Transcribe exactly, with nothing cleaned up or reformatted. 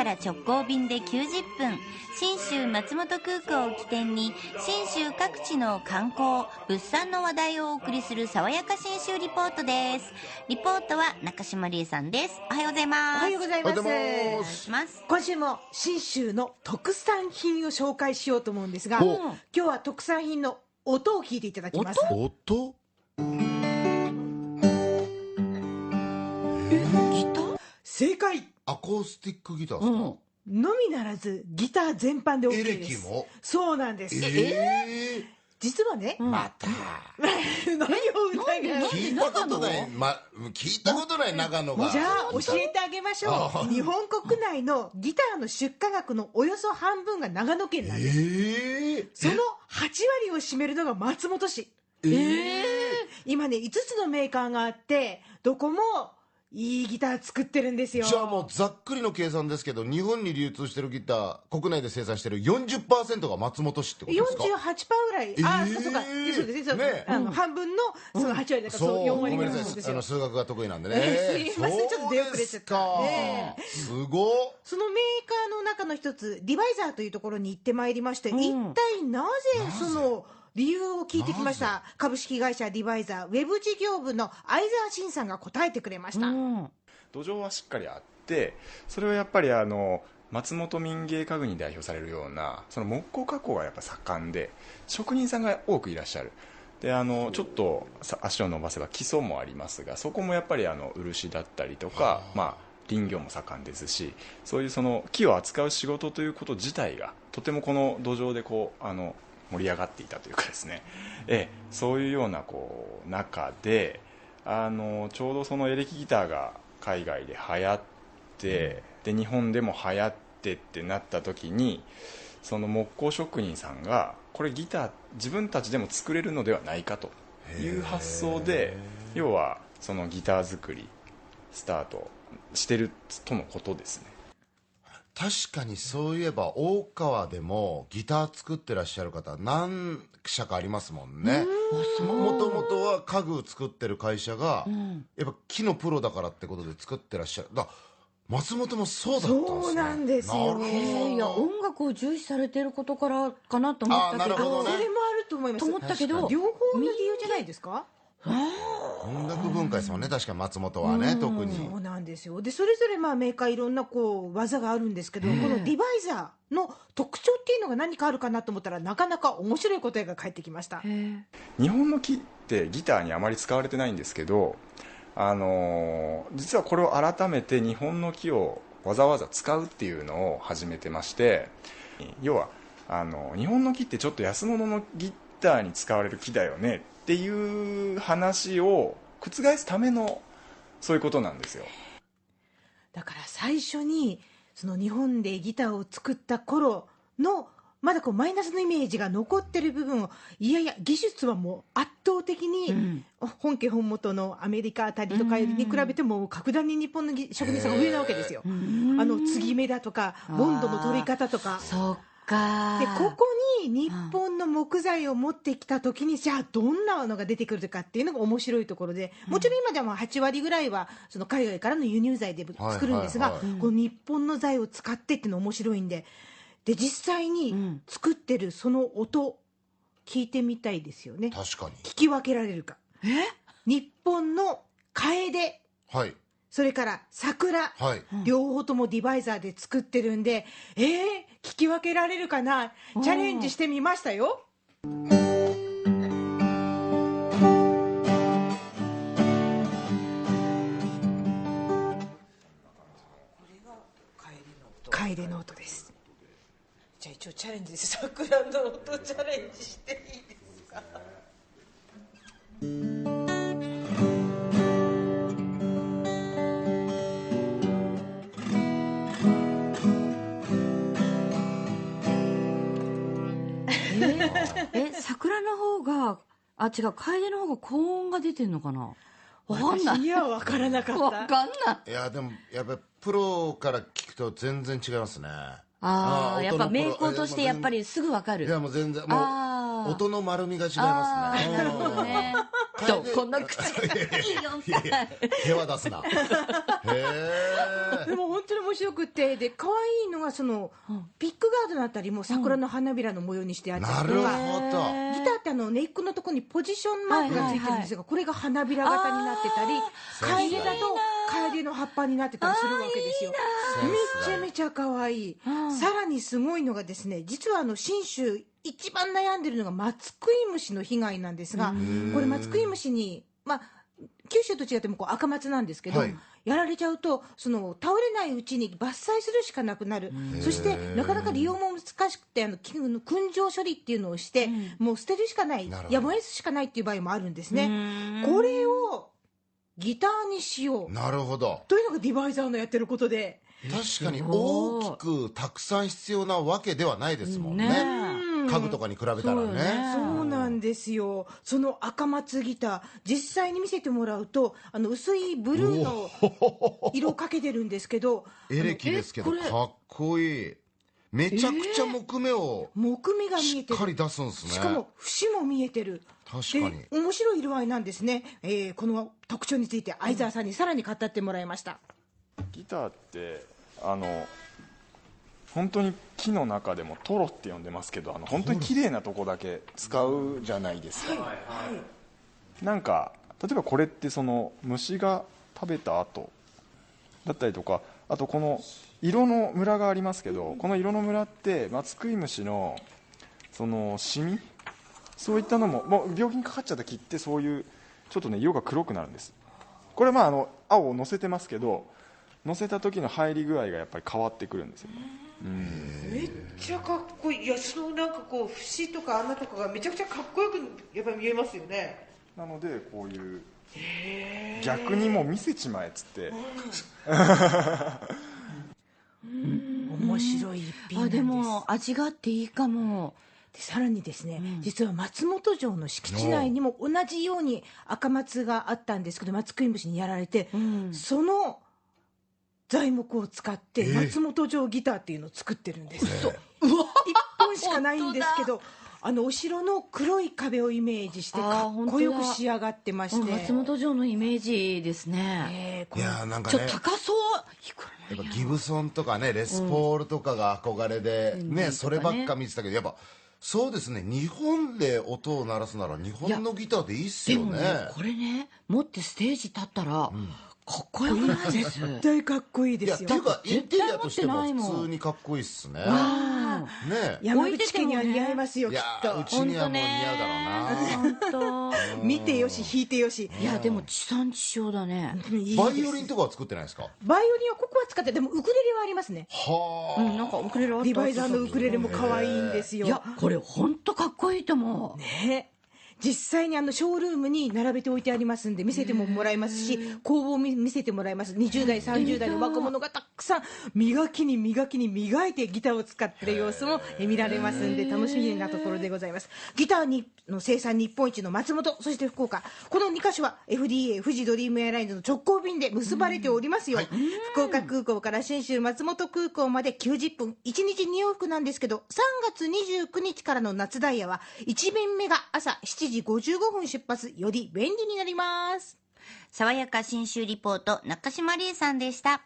から直行便できゅうじゅっぷん、信州松本空港を起点に信州各地の観光、物産の話題をお送りする爽やか信州リポートです。リポートは中島理恵さんです。おはようございます。おはようございます。おはようございます。今週も信州の特産品を紹介しようと思うんですが、今日は特産品の音を聞いていただきます。音正解。アコースティックギターですか、うん、のみならずギター全般で OK です。エレキもそうなんです。えー、えー、実はね、うん、また何を歌いが聞いたことない、ま、聞いたことない長野が。じゃあ教えてあげましょう。日本国内のギターの出荷額のおよそ半分が長野県なんです。えー、そのはち割を占めるのが松本市。えー、今ねいつつのメーカーがあって、どこもいいギター作ってるんですよ。じゃあもうざっくりの計算ですけど、日本に流通してるギター、国内で生産してる よんじゅっパーセント が松本市ってことですか。 よんじゅうはちパーセント ぐらい、えー、ああそうか、そうですね、あの、うん、半分のそのはち割だから、そうよん割ぐらいなんですよ。数学が得意なんでね、えー、すいません、ちょっと出遅れちゃった、ね、すごっ。そのメーカーの中の一つ、ディバイザーというところに行ってまいりまして、うん、一体なぜその理由を聞いてきました。株式会社ディバイザーウェブ事業部の相澤慎さんが答えてくれました。うん、土壌はしっかりあって、それはやっぱりあの松本民芸家具に代表されるようなその木工加工がやっぱ盛んで、職人さんが多くいらっしゃる。であのちょっと足を伸ばせば基礎もありますが、そこもやっぱりあの漆だったりとか、まあ、林業も盛んですし、そういうその木を扱う仕事ということ自体がとてもこの土壌でこうあの盛り上がっていたというかですね、えそういうようなこう中であのちょうどそのエレキギターが海外で流行って、うん、で日本でも流行ってってなった時に、その木工職人さんがこれギター自分たちでも作れるのではないかという発想で、要はそのギター作りスタートしてるとのことですね。確かにそういえば大川でもギター作ってらっしゃる方何社かありますもんね。もともとは家具を作ってる会社が、うん、やっぱ木のプロだからってことで作ってらっしゃる。だ松本もそうだったんですね。そうなんですよね。いや音楽を重視されてることからかなと思ったけど、あ、なるほどね、それもあると思いますと思ったけど、両方の理由じゃないですか。音楽文化ですもんね、確か松本はね、特にそうなんですよ。でそれぞれまあメーカーいろんなこう技があるんですけど、このディバイザーの特徴っていうのが何かあるかなと思ったら、なかなか面白い答えが返ってきました。日本の木ってギターにあまり使われてないんですけど、あのー、実はこれを改めて日本の木をわざわざ使うっていうのを始めてまして、要はあの日本の木ってちょっと安物のギターに使われる木だよねっていう話を覆すためのそういうことなんですよ。だから最初にその日本でギターを作った頃のまだこうマイナスのイメージが残ってる部分を、いやいや技術はもう圧倒的に本家本元のアメリカあたりとかに比べても格段に日本の職人さんが上なわけですよ。あの継ぎ目だとかボンドの取り方とか。そうか。でここに日本の木材を持ってきた時に、じゃあどんなのが出てくるかっていうのが面白いところで、もちろん今でははち割ぐらいはその海外からの輸入材で作るんですが、この日本の材を使ってっていうの面白いんで、で実際に作ってるその音聞いてみたいですよね。確かに聞き分けられるか。え日本のカエデ、はい、それから桜、はい、両方ともディバイザーで作ってるんで、えー、聞き分けられるかな。チャレンジしてみましたよ。カエデの音です。じゃあ一応チャレンジです。桜の音チャレンジしていいですか。え, え桜の方が、あ違う、楓の方が高音が出てるのかな。分かんない。いや分からなかった。分かんない。いやでもやっぱりプロから聞くと全然違いますね。ああやっぱ名工としてやっぱりすぐ分かる。いやもう全然もう音の丸みが違いますね。なるほどね。とこの口が手は出すな。へえ。でも本当に面白くて、で可愛いのがそのピックガードのあたりも桜の花びらの模様にしてあったりとか、ギターってあのネックのところにポジションマークがついてるんですが、これが花びら型になってたり、カエデだとカエデの葉っぱになってたりするわけですよ。めちゃめちゃ可愛い。さらにすごいのがですね、実はあの信州一番悩んでるのがマツクイムシの被害なんですが、これマツクイムシに、まあ、九州と違ってもこう赤松なんですけど、はい、やられちゃうとその倒れないうちに伐採するしかなくなる。そしてなかなか利用も難しくて、あの燻蒸処理っていうのをして、うん、もう捨てるしかない、や燃やすしかないっていう場合もあるんですね。これをギターにしよう、なるほど、というのがディバイザーのやってることで、確かに大きくたくさん必要なわけではないですもんね。ね、家具とかに比べたらね。そうね、そうなんですよ。その赤松ギター、実際に見せてもらうと、あの薄いブルーの色をかけてるんですけど、エレキですけどかっこいい。めちゃくちゃ木目を木目が見えてる、しっかり出すんですね。しかも節も見えてる。確かに面白い色合いなんですね。えー、この特徴について相澤さんにさらに語ってもらいました。ギターってあの。本当に木の中でもトロって呼んでますけど、あの本当に綺麗なとこだけ使うじゃないですか、はいはい、なんか例えばこれってその虫が食べた後だったりとか、あとこの色のムラがありますけど、この色のムラってマツクイムシのそのシミ、そういったのももう病気にかかっちゃった木って、そういうちょっとね色が黒くなるんです。これはまああの青を乗せてますけど、乗せた時の入り具合がやっぱり変わってくるんですよね。うん、めっちゃかっこいい。いや、そのなんかこう節とか穴とかがめちゃくちゃかっこよくやっぱり見えますよね。なのでこういう逆にもう見せちまえっつって、うん、面白い一品なんです。あ、でも味があっていいかも。でさらにですね、うん、実は松本城の敷地内にも同じように赤松があったんですけど、マツクイムシにやられて、うん、その材木を使って松本城ギターっていうのを作ってるんです。一本しかないんですけど、あのお城の黒い壁をイメージしてかっこよく仕上がってまして、松本城のイメージですね。いやなんかね、ちょっと高そう。やっぱギブソンとかね、レスポールとかが憧れでね、そればっか見てたけど、やっぱそうですね、日本で音を鳴らすなら日本のギターでいいっすよね。でもね、これね、持ってステージ立ったら。かっこよくないです。絶対かっこいいですよ。っていうかインテリアとしても普通にかっこいいっすね。山口家には似合いますよ、きっと。うちにはもう似合うだろうな。見てよし弾いてよし。いやでも地産地消だね。バイオリンとかは作ってないですか？バイオリンはここは使って、でもウクレレはありますね。はあ、なんかウクレレはディバイザーのウクレレも可愛いんですよ。いやこれ本当かっこいいと思うね。実際にあのショールームに並べて置いてありますんで、見せてももらえますし、工房を見せてもらえます。にじゅう代さんじゅう代の若者がたくさん磨きに磨きに磨いてギターを使ってる様子も見られますんで、楽しみなところでございます。ギターの生産日本一の松本、そして福岡、このにか所は エフディーエー 富士ドリームエアラインズの直行便で結ばれておりますよ。はい、福岡空港から信州松本空港まできゅうじゅっぷん、いちにちに往復なんですけど、さんがつにじゅうくにちからの夏ダイヤはいち便目が朝しちじごじゅうごふん出発、より便利になります。爽やか信州リポート、中島理恵さんでした。